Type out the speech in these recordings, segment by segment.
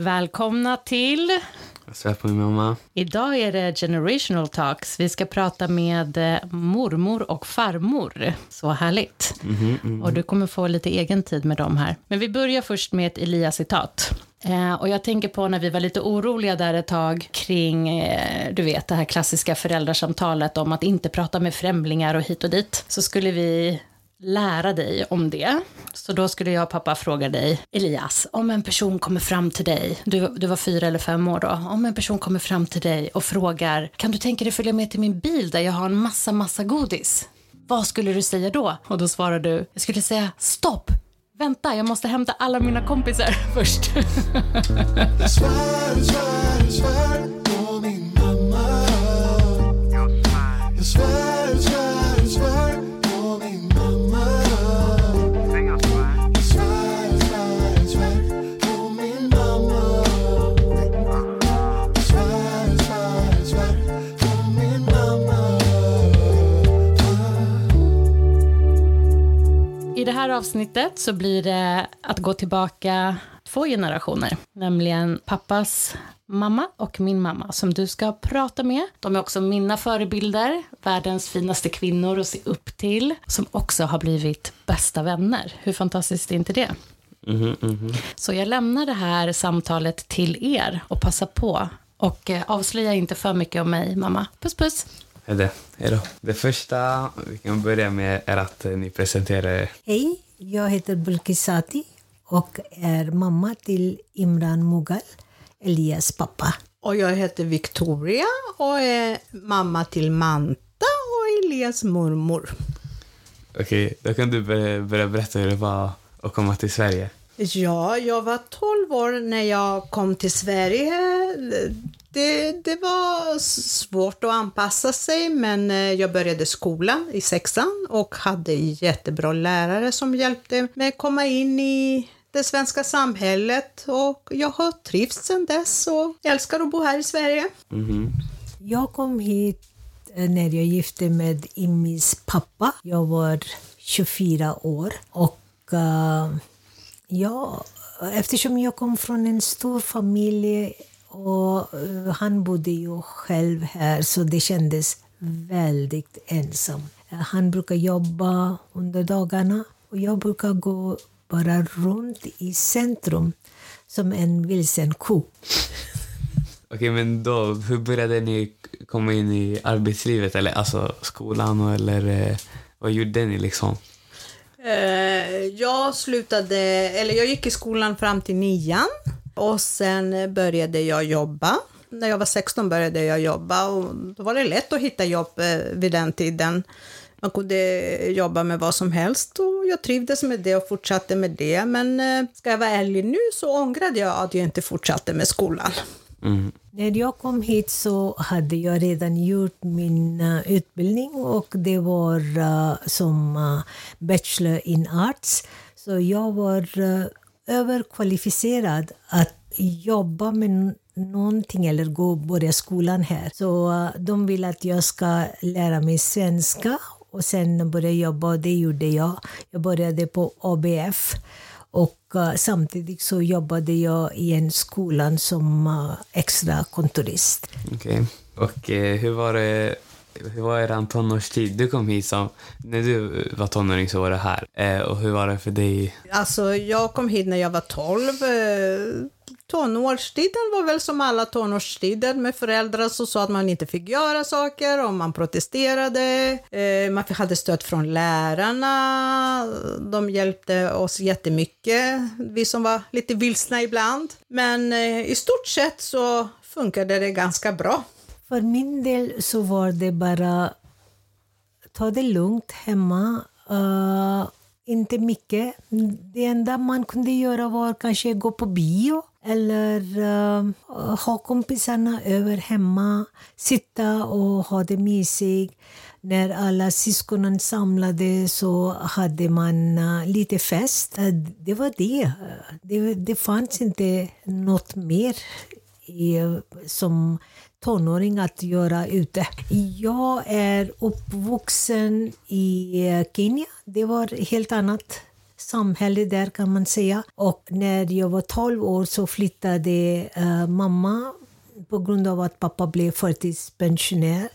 Välkomna till... Jag svär på min mamma. Idag är det Generational Talks. Vi ska prata med mormor och farmor. Så härligt. Och du kommer få lite egen tid med dem här. Men vi börjar först med ett Elias-citat. Och jag tänker på när vi var lite oroliga där ett tag kring, du vet, det här klassiska föräldrasamtalet om att inte prata med främlingar och hit och dit. Så skulle vi... lära dig om det. Så då skulle jag och pappa fråga dig, Elias, om en person kommer fram till dig, du var 4 eller 5 år då, om en person kommer fram till dig och frågar, kan du tänka dig följa med till min bil där jag har en massa godis? Vad skulle du säga då? Och då svarar du, jag skulle säga, stopp! Vänta, jag måste hämta alla mina kompisar först. I det här avsnittet så blir det att gå tillbaka 2 generationer, nämligen pappas mamma och min mamma som du ska prata med. De är också mina förebilder, världens finaste kvinnor att se upp till, som också har blivit bästa vänner. Hur fantastiskt är inte det? Så jag lämnar det här samtalet till er och passa på och avslöja inte för mycket om mig, mamma. Puss puss! Hej då. Det första vi kan börja med är att ni presenterar er. Hej, jag heter Bulki Sati och är mamma till Imran Mughal, Elias pappa. Och jag heter Victoria och är mamma till Mantha och Elias mormor. Okej, då kan du börja berätta hur det var att komma till Sverige. Ja, jag var 12 år när jag kom till Sverige. Det var svårt att anpassa sig, men jag började skolan i 6:an och hade jättebra lärare som hjälpte mig komma in i det svenska samhället, och jag har trivts sedan dess och älskar att bo här i Sverige. Jag kom hit när jag gifte med Imis pappa. Jag var 24 år och eftersom jag kom från en stor familj och han bodde ju själv här, så det kändes väldigt ensam. Han brukar jobba under dagarna och jag brukar gå bara runt i centrum som en vilsen ko. Okej, men då, hur började ni komma in i arbetslivet, eller alltså skolan, eller vad gjorde ni liksom? Jag gick i skolan fram till 9:an. Och sen började jag jobba. När jag var 16 började jag jobba, och då var det lätt att hitta jobb vid den tiden. Man kunde jobba med vad som helst och jag trivdes med det och fortsatte med det. Men ska jag vara ärlig nu så ångrade jag att jag inte fortsatte med skolan. När jag kom hit så hade jag redan gjort min utbildning, och det var som Bachelor in Arts. Så jag var... överkvalificerad att jobba med någonting eller börja skolan här. Så de vill att jag ska lära mig svenska och sen börja jobba, och det gjorde jag. Jag började på ABF och samtidigt så jobbade jag i en skolan som extra kontorist. Okej. Och hur var eran tonårstid? Du kom hit när du var tonåring, så var det här. Och hur var det för dig? Alltså, jag kom hit när jag var 12. Tonårstiden var väl som alla tonårstider, med föräldrar som sa att man inte fick göra saker, och man protesterade. Man hade stöd från lärarna. De hjälpte oss jättemycket. Vi som var lite vilsna ibland. Men i stort sett så funkade det ganska bra. För min del så var det bara ta det lugnt hemma, inte mycket. Det enda man kunde göra var kanske gå på bio eller ha kompisarna över hemma, sitta och ha det mysigt. När alla syskonen samlade så hade man lite fest. Det var det. Det fanns inte något mer som tonåring att göra ute. Jag är uppvuxen i Kenya. Det var helt annat. samhälle där kan man säga. Och när jag var 12 år så flyttade mamma på grund av att pappa blev förtidspensionär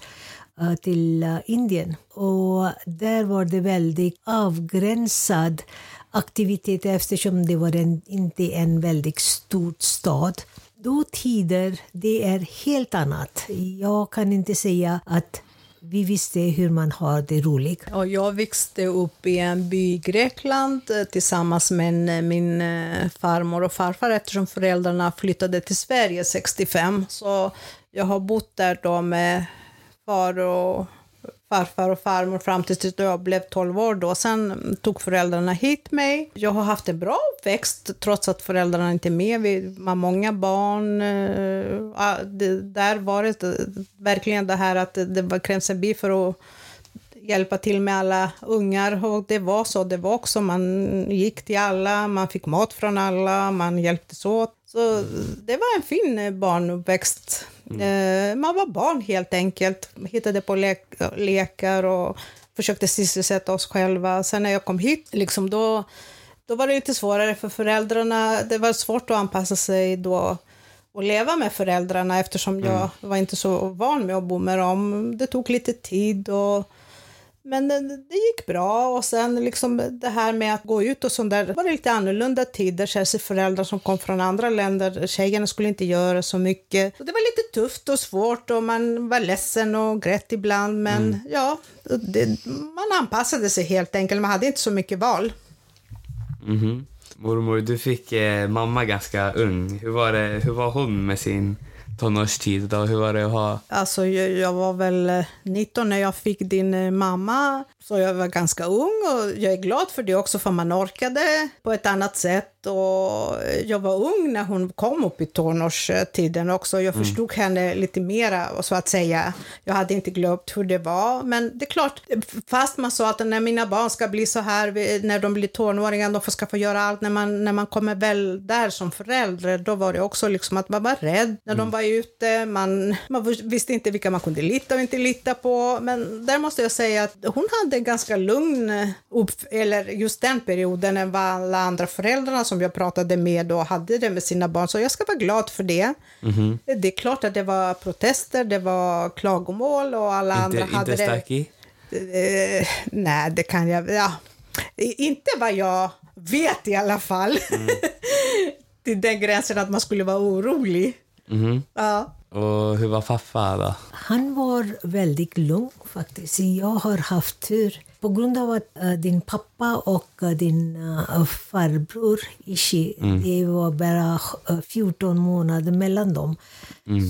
till Indien. Och där var det väldigt avgränsad aktivitet eftersom det var inte en väldigt stor stad. Då tider, det är helt annat. Jag kan inte säga att vi visste hur man har det roligt. Och jag växte upp i en by i Grekland tillsammans med min farmor och farfar eftersom föräldrarna flyttade till Sverige 65. Så jag har bott där då med far och farfar och farmor fram tills jag blev 12 år då. Sen tog föräldrarna hit mig. Jag har haft en bra uppväxt trots att föräldrarna inte är med. Vi var många barn. Det där var det verkligen det här att det krävs en by för att hjälpa till med alla ungar. Och det var så, det var också. Man gick till alla, man fick mat från alla, man hjälptes åt. Så det var en fin barnuppväxt. Man var barn helt enkelt. Hittade på lekar och försökte sysselsätta oss själva. Sen när jag kom hit, liksom då var det lite svårare för föräldrarna. Det var svårt att anpassa sig då och leva med föräldrarna eftersom jag var inte så van med att bo med dem. Det tog lite tid och... Men det gick bra och sen liksom det här med att gå ut och sånt där, det var lite annorlunda tider, så föräldrar som kom från andra länder, tjejerna skulle inte göra så mycket. Så det var lite tufft och svårt och man var ledsen och grät ibland, men man anpassade sig helt enkelt, man hade inte så mycket val. Mm-hmm. Mormor, du fick mamma ganska ung. Hur var hon med sin... tonårstid då, hur var det att ha? Alltså jag var väl 19 när jag fick din mamma, så jag var ganska ung och jag är glad för det också, för man orkade på ett annat sätt och jag var ung när hon kom upp i tonårstiden också. Jag förstod henne lite mera och så att säga. Jag hade inte glömt hur det var, men det är klart, fast man sa att när mina barn ska bli så här, när de blir tonåringar, de ska få göra allt, när man kommer väl där som förälder, då var det också liksom att man var rädd när de var ute, man visste inte vilka man kunde lita och inte lita på. Men där måste jag säga att hon hade en ganska lugn eller just den perioden än vad alla andra föräldrarna som jag pratade med och hade det med sina barn, så jag ska vara glad för det. Mm-hmm. Det är klart att det var protester, det var klagomål och alla andra hade det. Nej, det kan jag... Ja. Inte vad jag vet i alla fall. Till den gränsen att man skulle vara orolig. Mm-hmm. Ja. Och hur var farfar då? Han var väldigt lugn faktiskt. Jag har haft tur på grund av att din pappa och din farbror Ishi, det var bara 14 månader mellan dem.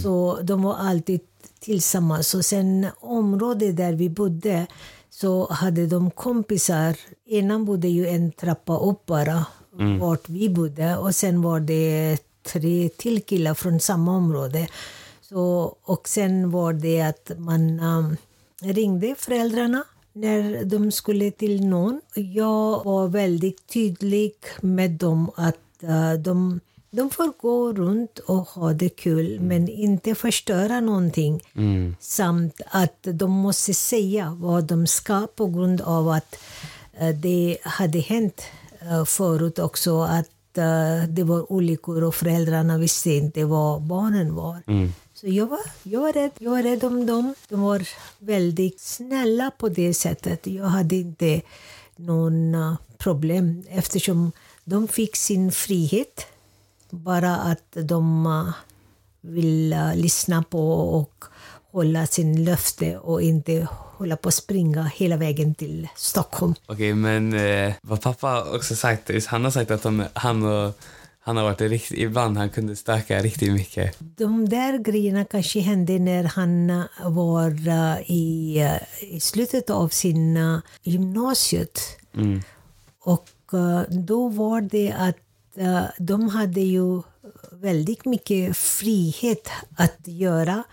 Så de var alltid tillsammans. Och sen området där vi bodde, så hade de kompisar. Innan bodde ju en trappa upp bara vart vi bodde, och sen var det 3 till killar från samma område. Så, och sen var det att man ringde föräldrarna när de skulle till någon. Jag var väldigt tydlig med dem att de får gå runt och ha det kul, men inte förstöra någonting. Samt att de måste säga vad de ska, på grund av att det hade hänt förut också, att det var olyckor och föräldrarna visste inte vad barnen var. Så jag var rädd om dem. De var väldigt snälla på det sättet. Jag hade inte någon problem eftersom de fick sin frihet, bara att de vill lyssna på och hålla sin löfte och inte hålla på att springa hela vägen till Stockholm. Okej, men vad pappa också sagt, han har sagt att han har varit riktigt, ibland han kunde stöka riktigt mycket. De där grejerna kanske hände när han var i slutet av sin gymnasiet. Och då var det att de hade ju väldigt mycket frihet att göra.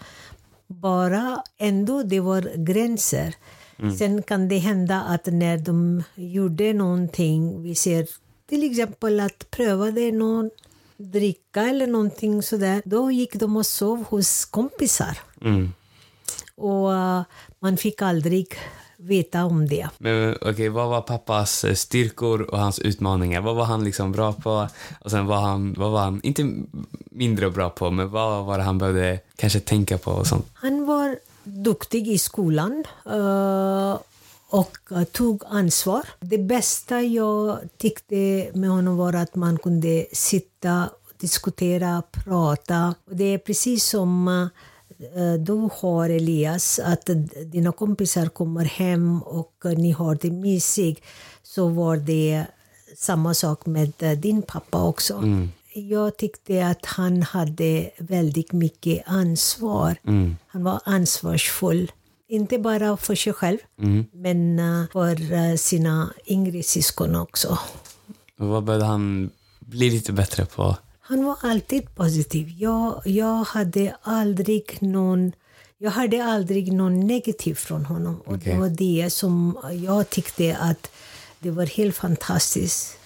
Bara ändå det var gränser. Sen kan det hända att när de gjorde någonting, vi ser till exempel att prövade någon dricka eller någonting sådär, då gick de och sov hos kompisar. Och man fick aldrig veta om det. Men okej, vad var pappas styrkor och hans utmaningar? Vad var han liksom bra på? Och sen vad var han inte mindre bra på, men vad var det han behövde kanske tänka på och sånt? Han var duktig i skolan och tog ansvar. Det bästa jag tyckte med honom var att man kunde sitta och diskutera, prata. Och det är precis som du har, Elias, att dina kompisar kommer hem och ni har det mysigt, så var det samma sak med din pappa också. Mm. Jag tyckte att han hade väldigt mycket ansvar. Mm. Han var ansvarsfull. Inte bara för sig själv, men för sina yngre syskon också. Vad började han bli lite bättre på? Han var alltid positiv. Jag hade aldrig någon negativ från honom. Och okay. Det var det som jag tyckte att det var helt fantastiskt.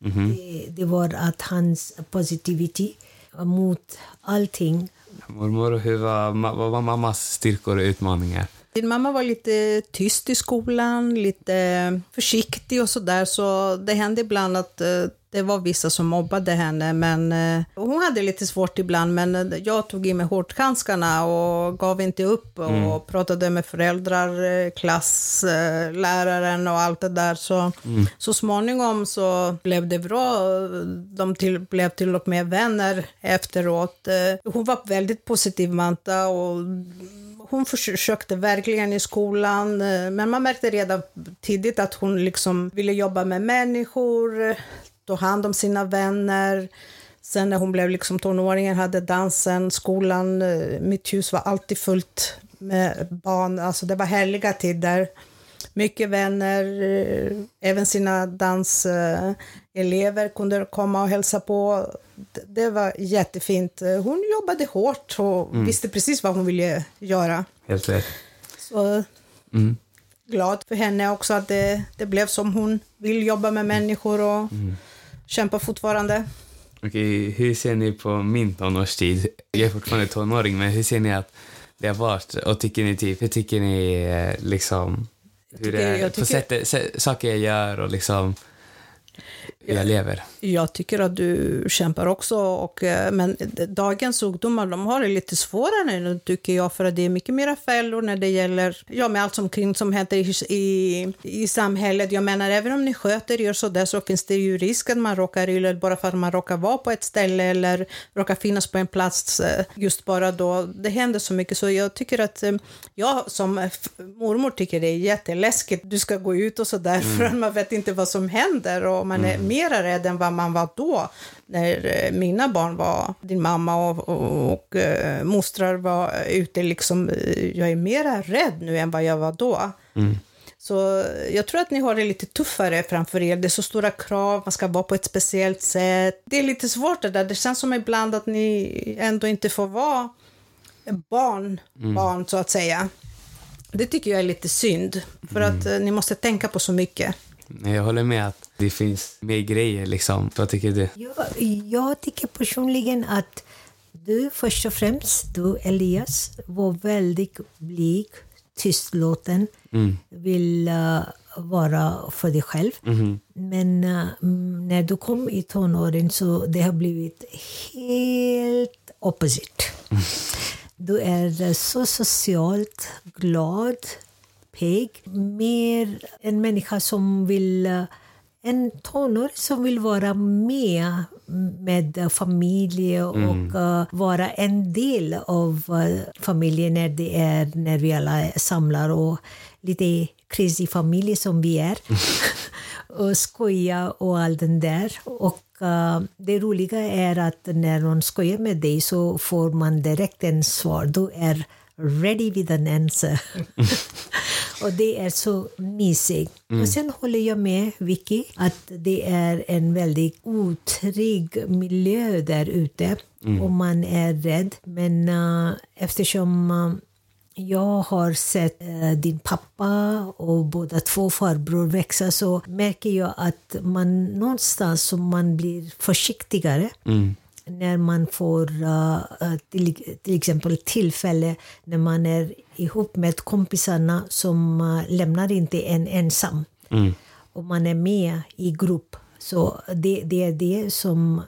Mm-hmm. Det var att hans positivitet mot allting. Mormor, vad var mammas styrkor och utmaningar? Din mamma var lite tyst i skolan, lite försiktig och sådär. Så det hände ibland att det var vissa som mobbade henne, men hon hade lite svårt ibland, men jag tog in mig hårdhandskarna och gav inte upp och pratade med föräldrar, klass, läraren och allt det där. Så småningom så blev det bra. De blev till och med vänner efteråt. Hon var väldigt positiv, Mantha, och hon försökte verkligen i skolan, men man märkte redan tidigt att hon liksom ville jobba med människor, ta hand om sina vänner. Sen när hon blev liksom tonåringen hade dansen, skolan, mitt hus var alltid fullt med barn. Alltså det var härliga tider. Mycket vänner, även sina danselever kunde komma och hälsa på. Det var jättefint. Hon jobbade hårt och visste precis vad hon ville göra. Helt rätt. Så glad för henne också att det blev som hon vill, jobba med människor och kämpa fortfarande. Okej, hur ser ni på min tonårstid? Jag är fortfarande tonåring, men hur ser ni att det har varit? Och tycker ni liksom... saker jag gör och liksom jag lever. Jag tycker att du kämpar också, men dagens ungdomar, de har det lite svårare nu tycker jag, för att det är mycket mera fällor när det gäller med allt omkring som händer i samhället. Jag menar, även om ni sköter er så där, så finns det ju risk att man råkar illa bara för att man råkar vara på ett ställe eller råkar finnas på en plats just bara då. Det händer så mycket, så jag tycker att jag som mormor tycker det är jätteläskigt. Du ska gå ut och så där för man vet inte vad som händer, och man är mera rädd än vad man var då när mina barn var, din mamma och mostrar var ute liksom. Jag är mera rädd nu än vad jag var då. Så jag tror att ni har det lite tuffare framför er. Det är så stora krav, man ska vara på ett speciellt sätt. Det är lite svårt det där. Det känns som ibland att ni ändå inte får vara barn så att säga. Det tycker jag är lite synd, för att ni måste tänka på så mycket. Jag håller med att det finns mer grejer liksom. Vad tycker du? Jag tycker personligen att du först och främst, du Elias, var väldigt blyg, tystlåten, vill vara för dig själv. Men när du kom i tonåren så det har blivit helt opposite. Du är så socialt glad, mer en människa som vill, en tonåring som vill vara med familj och vara en del av familjen när vi alla samlar, och lite crazy familj som vi är och skoja och all den där. Och det roliga är att när någon skojar med dig så får man direkt en svar. Du är ready with an answer. Och det är så mysigt. Och sen håller jag med Vicky att det är en väldigt otrygg miljö där ute. Och man är rädd. Men eftersom jag har sett din pappa och båda två farbror växa, så märker jag att man någonstans så man blir försiktigare. när man får till exempel tillfälle när man är ihop med kompisarna som lämnar inte en ensam. Mm. Och man är med i grupp. Så det är det som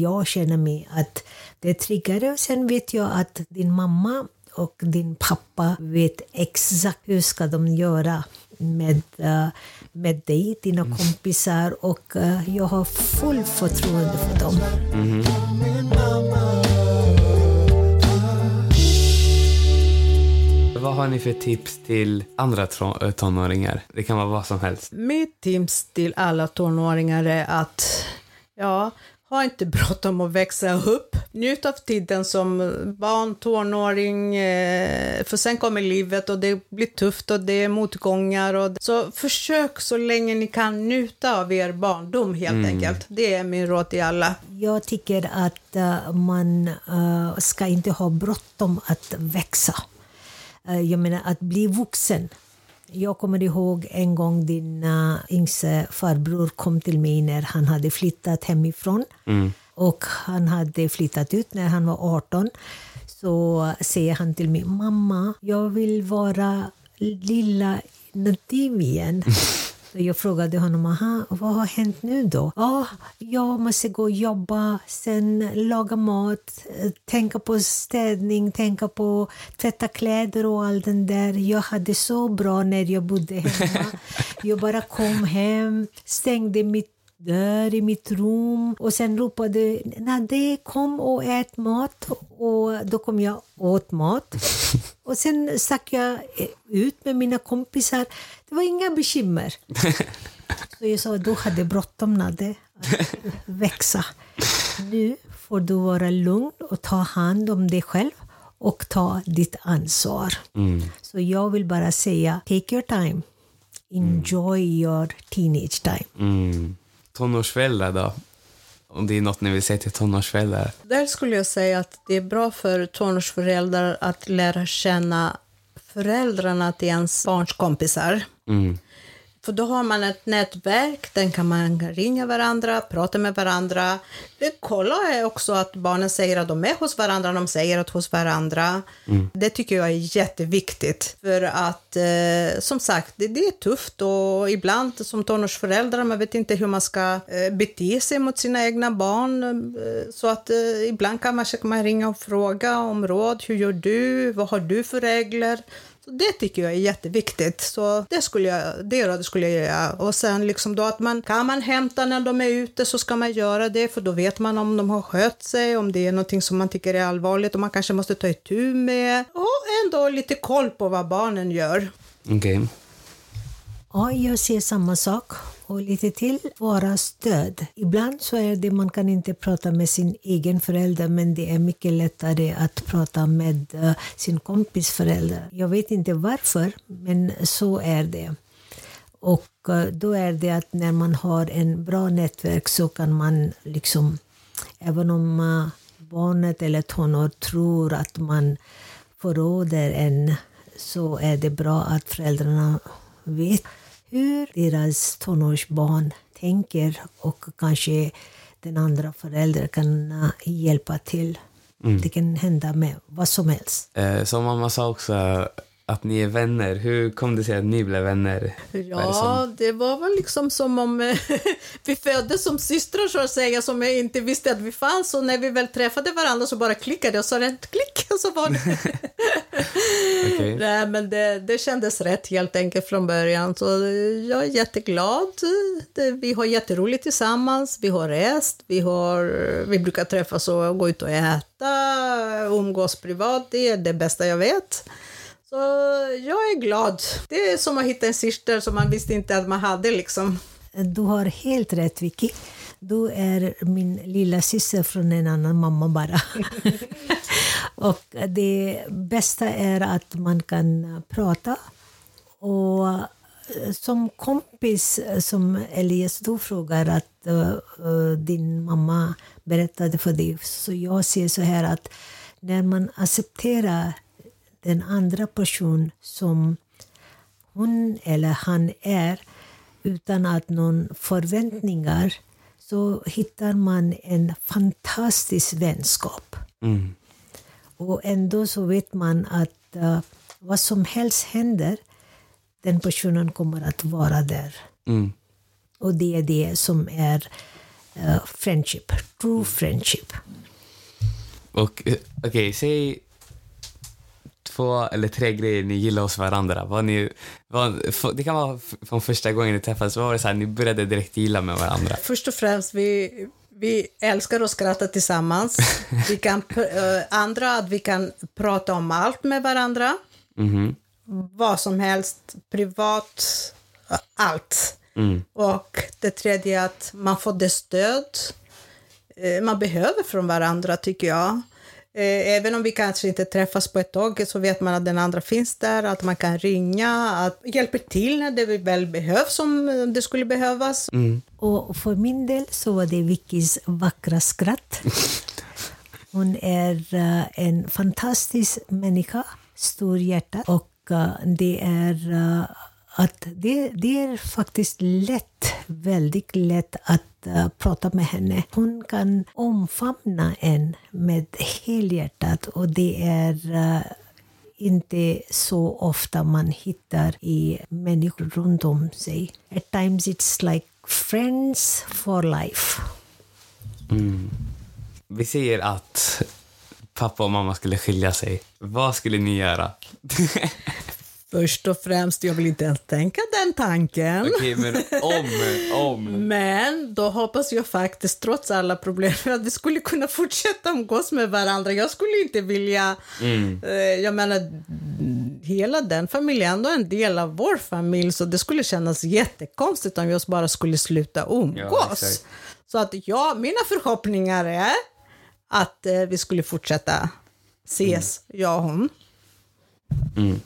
jag känner mig att det är triggare. Och sen vet jag att din mamma och din pappa vet exakt hur ska de göra med dig, dina kompisar, och jag har full förtroende för dem. Vad har ni för tips till andra tonåringar? Det kan vara vad som helst. Mitt tips till alla tonåringar är att ha inte bråttom att växa upp. Njut av tiden som barn, tonåring, för sen kommer livet och det blir tufft och det är motgångar. Så försök så länge ni kan njuta av er barndom helt enkelt. Det är min råd till alla. Jag tycker att man ska inte ha bråttom att växa. Jag menar att bli vuxen. Jag kommer ihåg en gång din yngste farbror kom till mig när han hade flyttat hemifrån. Mm. Och han hade flyttat ut när han var 18. Så säger han till mig, mamma, jag vill vara lilla Nade igen. Så jag frågade honom, vad har hänt nu då? Jag måste gå och jobba, sen laga mat, tänka på städning, tänka på tvätta kläder och allt den där. Jag hade så bra när jag bodde hemma. Jag bara kom hem, stängde mitt dörr i mitt rum och sen ropade Nade, kom och ät mat, och då kom jag åt mat. Och sen stack jag ut med mina kompisar. Det var inga bekymmer. Så jag sa, då hade bråttom Nade att växa. Nu får du vara lugn och ta hand om dig själv och ta ditt ansvar. Mm. Så jag vill bara säga, take your time. Enjoy your teenage time. Mm. Tonårsföräldrar då? Om det är något ni vill säga till tonårsföräldrar? Där skulle jag säga att det är bra för tonårsföräldrar att lära känna föräldrarna till ens barns kompisar. Mm. För då har man ett nätverk, den kan man ringa varandra, prata med varandra. Det kollar jag också att barnen säger att de är hos varandra, de säger att hos varandra. Mm. Det tycker jag är jätteviktigt. För att som sagt, det är tufft, och ibland som tonårsföräldrar man vet inte hur man ska bete sig mot sina egna barn. Så att ibland kan man ringa och fråga om råd, hur gör du, vad har du för regler? Det tycker jag är jätteviktigt, så det skulle jag göra. Och sen liksom då att kan man hämta när de är ute, så ska man göra det, för då vet man om de har skött sig, om det är någonting som man tycker är allvarligt och man kanske måste ta itu med, och ändå lite koll på vad barnen gör. Okej. Ja, jag ser samma sak. Och lite till, vara stöd. Ibland så är det, man kan inte prata med sin egen förälder, men det är mycket lättare att prata med sin kompis förälder. Jag vet inte varför, men så är det. Och då är det att när man har en bra nätverk så kan man liksom, även om barnet eller tonår tror att man förråder en, så är det bra att föräldrarna vet hur deras tonårsbarn tänker, och kanske den andra föräldern kan hjälpa till. Det kan hända med vad som helst. Som mamma sa också att ni är vänner. Hur kom det sig att ni blev vänner? Ja, det var väl liksom som om vi föddes som systrar, så att säga, som jag inte visste att vi fanns. Och när vi väl träffade varandra så bara klickade jag, så rätt klick, och så var det. Okay. Nej, men det kändes rätt helt enkelt från början. Så jag är jätteglad. Vi har jätteroligt tillsammans. Vi har rest. Vi brukar träffas och gå ut och äta. Umgås privat. Det är det bästa jag vet. Så jag är glad. Det är som att hitta en syster som man visste inte att man hade liksom. Du har helt rätt, Vicky. Du är min lilla syster från en annan mamma bara. Och det bästa är att man kan prata. Och som kompis, som Elias, du frågar att din mamma berättade för dig. Så jag ser så här att när man accepterar den andra person som hon eller han är, utan att någon förväntningar, så hittar man en fantastisk vänskap. Mm. Och ändå så vet man att vad som helst händer, den personen kommer att vara där. Mm. Och det är det som är friendship, true friendship. Okej, säg 2 eller 3 grejer ni gillar hos varandra. Det kan vara från första gången ni träffades. Var det så här, ni började direkt gilla med varandra? Först och främst, vi älskar att skratta tillsammans. Vi kan vi kan prata om allt med varandra. Mm-hmm. Vad som helst, privat, allt. Mm. Och det tredje är att man får det stöd man behöver från varandra, tycker jag. Även om vi kanske inte träffas på ett tag, så vet man att den andra finns där, att man kan ringa, att hjälpa till när det väl behövs, om det skulle behövas. Mm. Och för min del så var det Vickis vackra skratt. Hon är en fantastisk människa, stor hjärta, och det är att det är faktiskt lätt, väldigt lätt att prata med henne. Hon kan omfamna en med helhjärtat, och det är inte så ofta man hittar i människor runt om sig. At times it's like friends for life. Mm. Vi säger att pappa och mamma skulle skilja sig. Vad skulle ni göra? Först och främst, jag vill inte ens tänka den tanken. Okej, men om. Men då hoppas jag faktiskt, trots alla problem, att vi skulle kunna fortsätta umgås med varandra. Jag skulle inte vilja... Mm. Jag menar, hela den familjen är en del av vår familj, så det skulle kännas jättekonstigt om jag bara skulle sluta umgås. Ja, så att mina förhoppningar är att vi skulle fortsätta ses, jag och hon. Mm.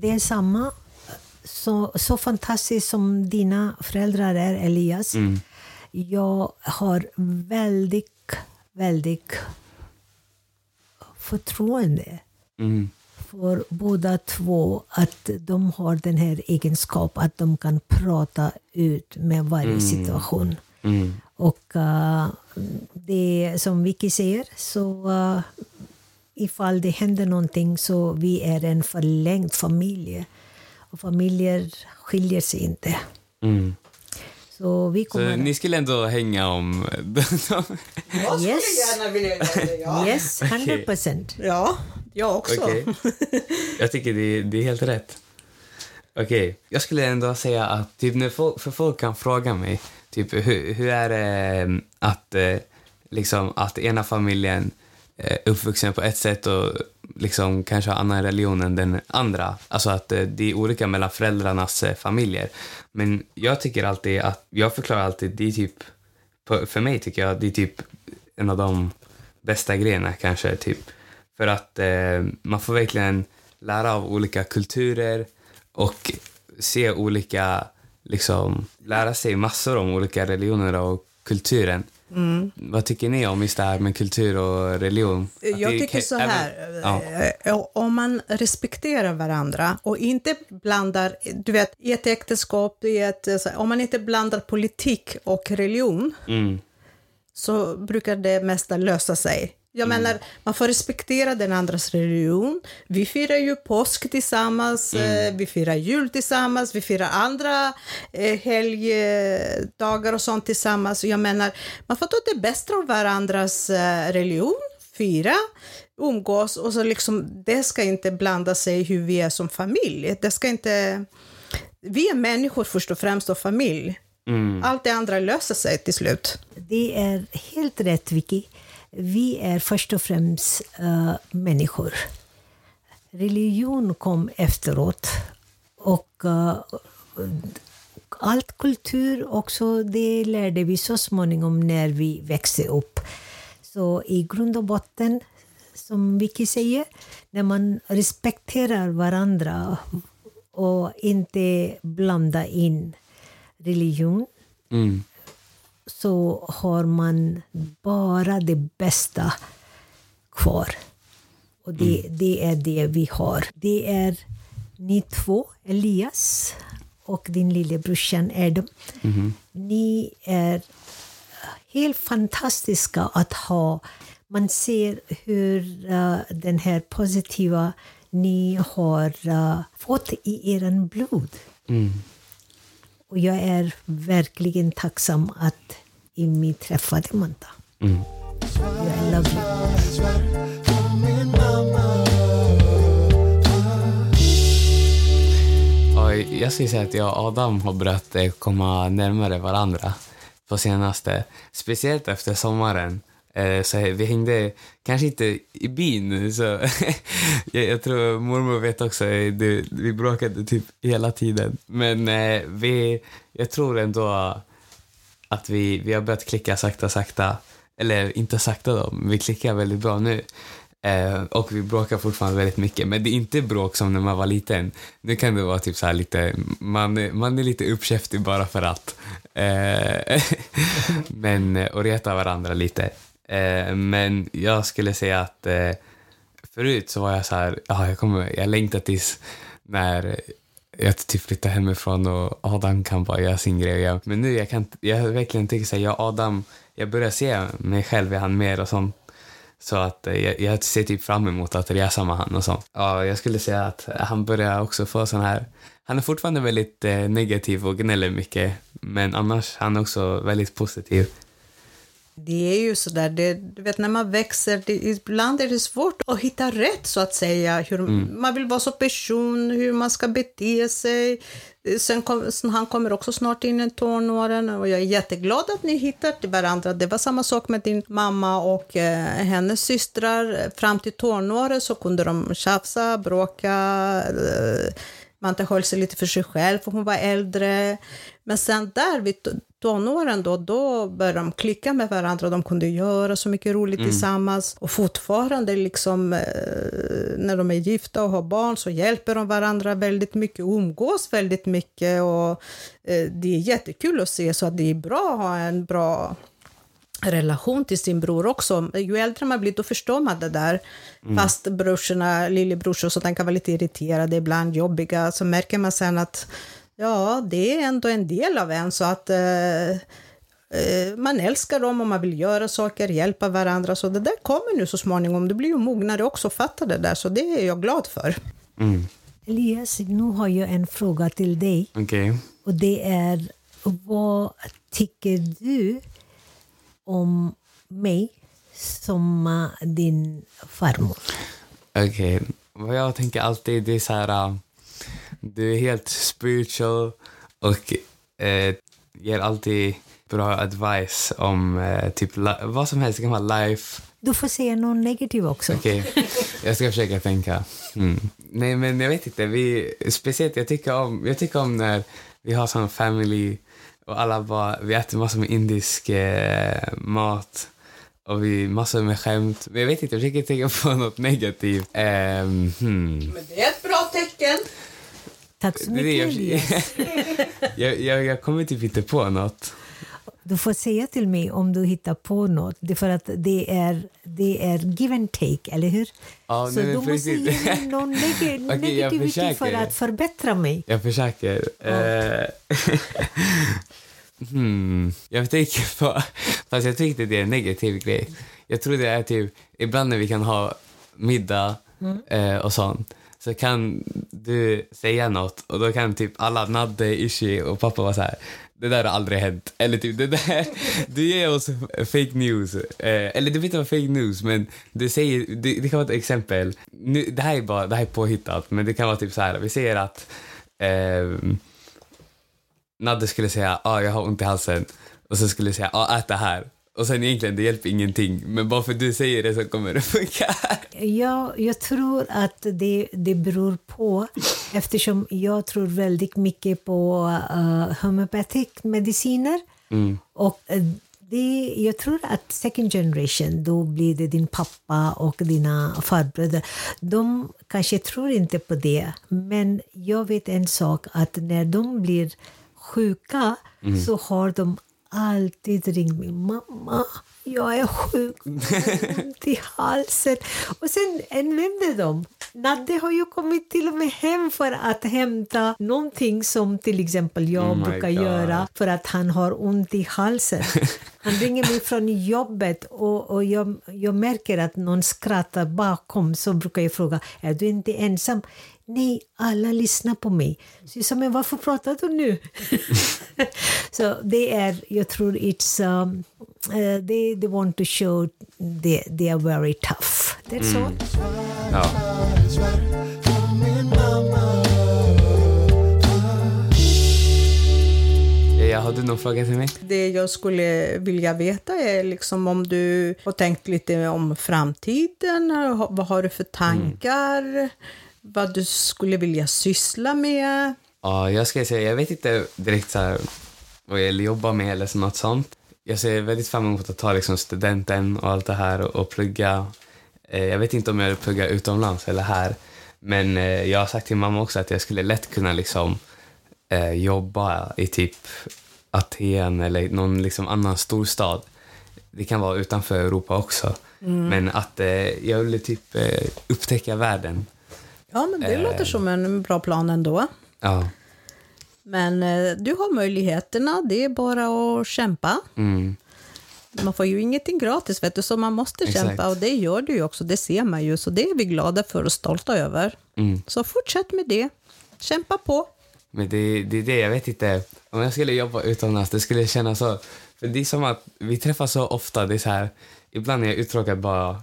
Det är samma, så fantastiskt som dina föräldrar är, Elias. Mm. Jag har väldigt, väldigt förtroende för båda två, att de har den här egenskapen att de kan prata ut med varje situation. Mm. Och det som Vicky säger, så... ifall det händer någonting, så vi är en förlängd familj. Och familjer skiljer sig inte. Mm. Så ni skulle ändå hänga om... Jag skulle gärna vilja göra det, ja. Yes, 100%. Okay. Ja, jag också. Okay. Jag tycker det är helt rätt. Okej, jag skulle ändå säga att typ, för folk kan fråga mig typ, hur är det att ena familjen uppvuxen på ett sätt och liksom kanske har annan religion än den andra, alltså att det är olika mellan föräldrarnas familjer. Men jag tycker alltid att jag förklarar alltid, det är typ, för mig tycker jag det är typ en av de bästa grejerna kanske, typ för att man får verkligen lära av olika kulturer och se olika, liksom lära sig massor om olika religioner och kulturen. Mm. Vad tycker ni om just det här med kultur och religion? Jag tycker så här, om man respekterar varandra och inte blandar, du vet, i ett äktenskap, om man inte blandar politik och religion, så brukar det mesta lösa sig. Jag menar, man får respektera den andras religion. Vi firar ju påsk tillsammans, vi firar jul tillsammans, vi firar andra helgdagar och sånt tillsammans. Jag menar, man får ta det bästa av varandras religion, fira, umgås, och så liksom, det ska inte blanda sig hur vi är som familj. Det ska inte... Vi är människor först och främst, och familj. Mm. Allt det andra löser sig till slut. Det är helt rätt, Vicky. Vi är först och främst människor. Religion kom efteråt. Och allt kultur också, det lärde vi så småningom när vi växte upp. Så i grund och botten, som Vicky säger, när man respekterar varandra och inte blandar in religion, så har man bara det bästa kvar. Och det är det vi har. Det är ni två, Elias och din lillebrorsan Adam. Ni är helt fantastiska att ha. Man ser hur den här positiva ni har fått i eran blod. Mm. Och jag är verkligen tacksam att Immi träffade Mantha. Mm. I love you. Jag skulle säga att jag och Adam har börjat komma närmare varandra på senaste. Speciellt efter sommaren. Så vi hängde kanske inte i bin. Så jag tror mormor vet också. Vi bråkade typ hela tiden. Men jag tror ändå att vi har börjat klicka sakta. Eller inte sakta då. Vi klickar väldigt bra nu. Och vi bråkar fortfarande väldigt mycket. Men det är inte bråk som när man var liten. Nu kan det vara typ så här lite. Man är lite uppkäftig bara för att men, och reta varandra lite. Men jag skulle säga att förut så var jag så här, jag längtar tills när jag typ flyttar hemifrån och Adam kan bara göra sin grej. Men nu jag verkligen tycker så här, jag börjar se mig själv i han mer och sånt. Så att jag ser typ fram emot att resa med han och så. Ja, jag skulle säga att han börjar också få sån här. Han är fortfarande väldigt negativ och gnäller mycket. Men annars han är också väldigt positiv. Det är ju sådär, du vet när man växer, ibland är det svårt att hitta rätt så att säga. Hur man vill vara som person, hur man ska bete sig. Sen han kommer också snart in i tonåren och jag är jätteglad att ni hittar till varandra. Det var samma sak med din mamma och hennes systrar. Fram till tonåren så kunde de tjafsa, bråka. Mantha höll sig lite för sig själv för hon var äldre. Men sen där vid tonåren då började de klicka med varandra. De kunde göra så mycket roligt tillsammans. Och fortfarande liksom, när de är gifta och har barn så hjälper de varandra väldigt mycket. Och umgås väldigt mycket. Och det är jättekul att se, så att det är bra att ha en bra relation till sin bror också. Ju äldre man blir då förstår man det där. Fast brorsorna, lillebrorsor så den kan vara lite irriterade, ibland jobbiga. Så märker man sen att ja, det är ändå en del av en, så att man älskar dem och man vill göra saker, hjälpa varandra. Så det där kommer nu så småningom. Det blir ju mognare också att fatta det där, så det är jag glad för. Elias, nu har jag en fråga till dig. Okay. Och det är, vad tycker du om mig som din farmor? Okej, vad jag tänker alltid, det är så här... Du är helt spiritual och ger alltid bra advice om typ vad som helst, det kan vara life. Du får säga någon negativ också. Okej, jag ska försöka tänka. Nej, men jag vet inte. Speciellt jag tycker om när vi har sån family och alla bara, vi äter massor med indisk mat och vi massor med skämt. Men jag vet inte, jag försöker tänka på något negativt. Men det är ett bra tecken. Tack så mycket. Jag kommer typ inte på något. Du får säga till mig om du hittar på något. Det är för att det är give and take, eller hur? Ja, så du måste ge mig någon negativitet för att förbättra mig. Jag försöker. Jag tänker på, fast jag tyckte det är en negativ grej. Jag tror det är typ, ibland när vi kan ha middag och sånt. Så kan du säga något och då kan typ alla, Nade, Ishi och pappa vara så här, det där har aldrig hänt. Eller typ, det där, du ger oss fake news. Eller du vet inte vad fake news, men du säger, det kan vara ett exempel. Nu, det här är påhittat, men det kan vara typ så här, vi säger att Nade skulle säga, jag har ont i halsen. Och så skulle säga, ät det här. Och sen egentligen, det hjälper ingenting. Men bara för att du säger det så kommer det funka. Ja, jag tror att det beror på. Eftersom jag tror väldigt mycket på homeopathic mediciner. Och jag tror att second generation, då blir det din pappa och dina farbröder. De kanske tror inte på det. Men jag vet en sak, att när de blir sjuka så har de alltid ring min mamma. Jag är sjuk. Jag har ont i halsen. Och sen nämnde de. Nade har ju kommit till och med hem för att hämta någonting som till exempel jag brukar göra för att han har ont i halsen. Han ringer mig från jobbet och jag märker att någon skrattar bakom, så brukar jag fråga, är du inte ensam? Nej, alla lyssnar på mig. Så jag sa, men varför pratar du nu? Så det är, jag tror it's they want to show they are very tough. That's all. Ja. Jag hade någon fråga till mig. Det jag skulle vilja veta är liksom om du har tänkt lite om framtiden. Vad har du för tankar? Vad du skulle vilja syssla med? Ja, jag ska säga, jag vet inte direkt så här, vad jag vill jobba med eller något sånt. Jag ser väldigt fram emot att ta liksom studenten och allt det här och plugga. Jag vet inte om jag vill plugga utomlands eller här. Men jag har sagt till mamma också att jag skulle lätt kunna liksom jobba i typ Aten eller någon liksom annan storstad. Det kan vara utanför Europa också. Men att jag ville typ upptäcka världen. Ja, men det låter som en bra plan ändå. Ja. Men du har möjligheterna, det är bara att kämpa. Man får ju ingenting gratis, vet du, så man måste kämpa, och det gör du ju också, det ser man ju, så det är vi glada för och stolta över. Så fortsätt med det, kämpa på. Men det är det, jag vet inte, om jag skulle jobba utomlands, det skulle kännas så, för det är som att vi träffas så ofta, det är så här, ibland är jag uttråkad bara,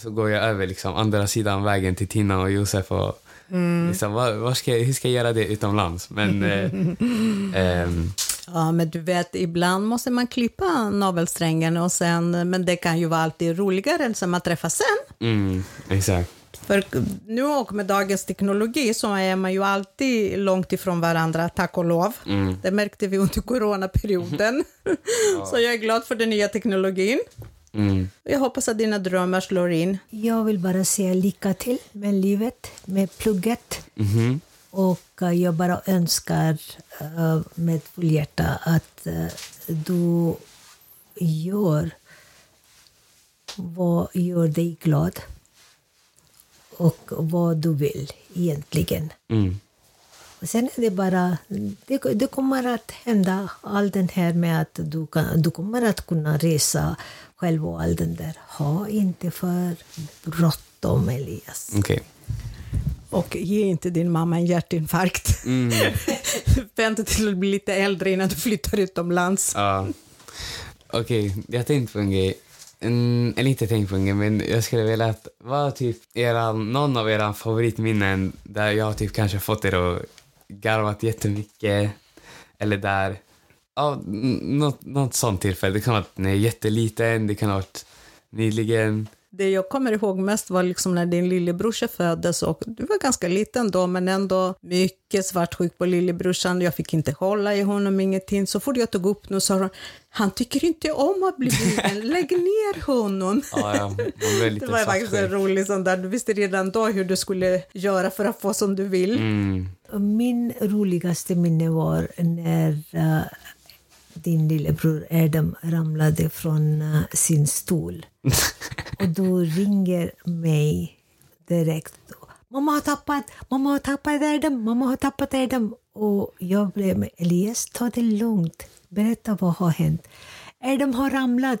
så går jag över liksom andra sidan vägen till Tina och Josef och liksom, hur ska jag göra det utomlands? Men ja, men du vet, ibland måste man klippa navelsträngen och sen, men det kan ju vara alltid roligare än som man träffas sen. Exakt. För nu och med dagens teknologi så är man ju alltid långt ifrån varandra, tack och lov. Det märkte vi under coronaperioden. Så jag är glad för den nya teknologin. Jag hoppas att dina drömmar slår in. Jag vill bara säga lycka till med livet, med plugget. Och jag bara önskar med full hjärta att du gör vad gör dig glad och vad du vill egentligen. Och sen är det bara, det kommer att hända allt det här med att du kommer att kunna resa själv och all den där. Ha inte för bråttom, Elias. Okej. Och ge inte din mamma en hjärtinfarkt. Vänta till att bli lite äldre innan du flyttar utomlands. Okej. Jag tänkte på en grej. Eller inte tänkt på en grej, men jag skulle vilja att vad typ någon av era favoritminnen där jag typ kanske fått er och garvat jättemycket, eller där något sånt tillfälle. Det kan vara att ni är jätteliten, det kan ha varit nyligen. Det jag kommer ihåg mest var liksom när din lillebrorsa föddes, och du var ganska liten då, men ändå mycket svartsjuk på lillebrorsan. Jag fick inte hålla i honom, ingenting. Så fort jag tog upp nu sa hon, han tycker inte om att bli bliven, lägg ner honom. Det var faktiskt en rolig sån där. Du visste redan då hur du skulle göra för att få som du vill. Min roligaste minne var när din lillebror Adam ramlade från sin stol. Och då ringer mig direkt. Mamma har tappat Adam. Och jag blev med Elias, ta det lugnt. Berätta vad har hänt. Adam har ramlat.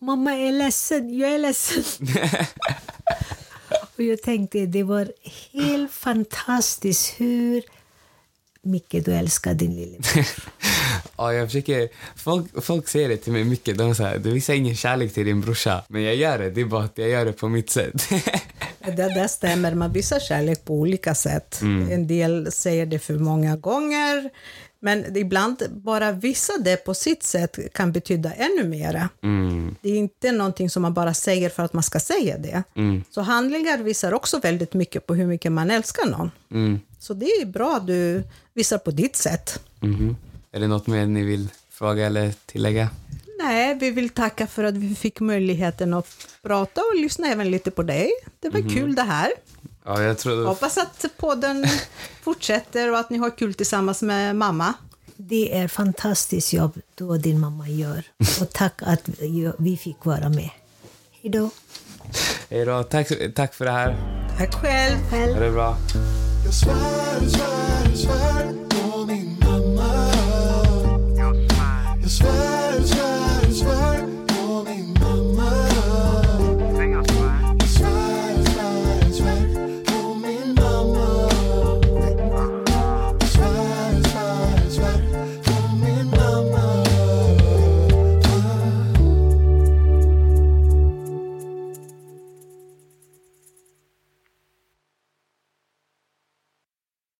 Mamma är ledsen, jag är ledsen. Och jag tänkte, det var helt fantastiskt hur mycket du älskar din lillebror. Ja, jag försöker, folk säger det till mig mycket, de säger, du visar ingen kärlek till din brorsa, men jag gör det är bara att jag gör det på mitt sätt. Det där stämmer, man visar kärlek på olika sätt. En del säger det för många gånger, men ibland bara vissa det på sitt sätt kan betyda ännu mera. Det är inte någonting som man bara säger för att man ska säga det. Så handlingar visar också väldigt mycket på hur mycket man älskar någon. Så det är bra att du visar på ditt sätt. Är det något mer ni vill fråga eller tillägga? Nej, vi vill tacka för att vi fick möjligheten att prata och lyssna även lite på dig. Det var kul det här. Ja, jag tror... Hoppas att podden fortsätter och att ni har kul tillsammans med mamma. Det är fantastiskt jobb du och din mamma gör. Och tack att vi fick vara med. Hej då. Hej då. Tack för det här. Tack själv. Är det bra? Jag svär, svär, svär på min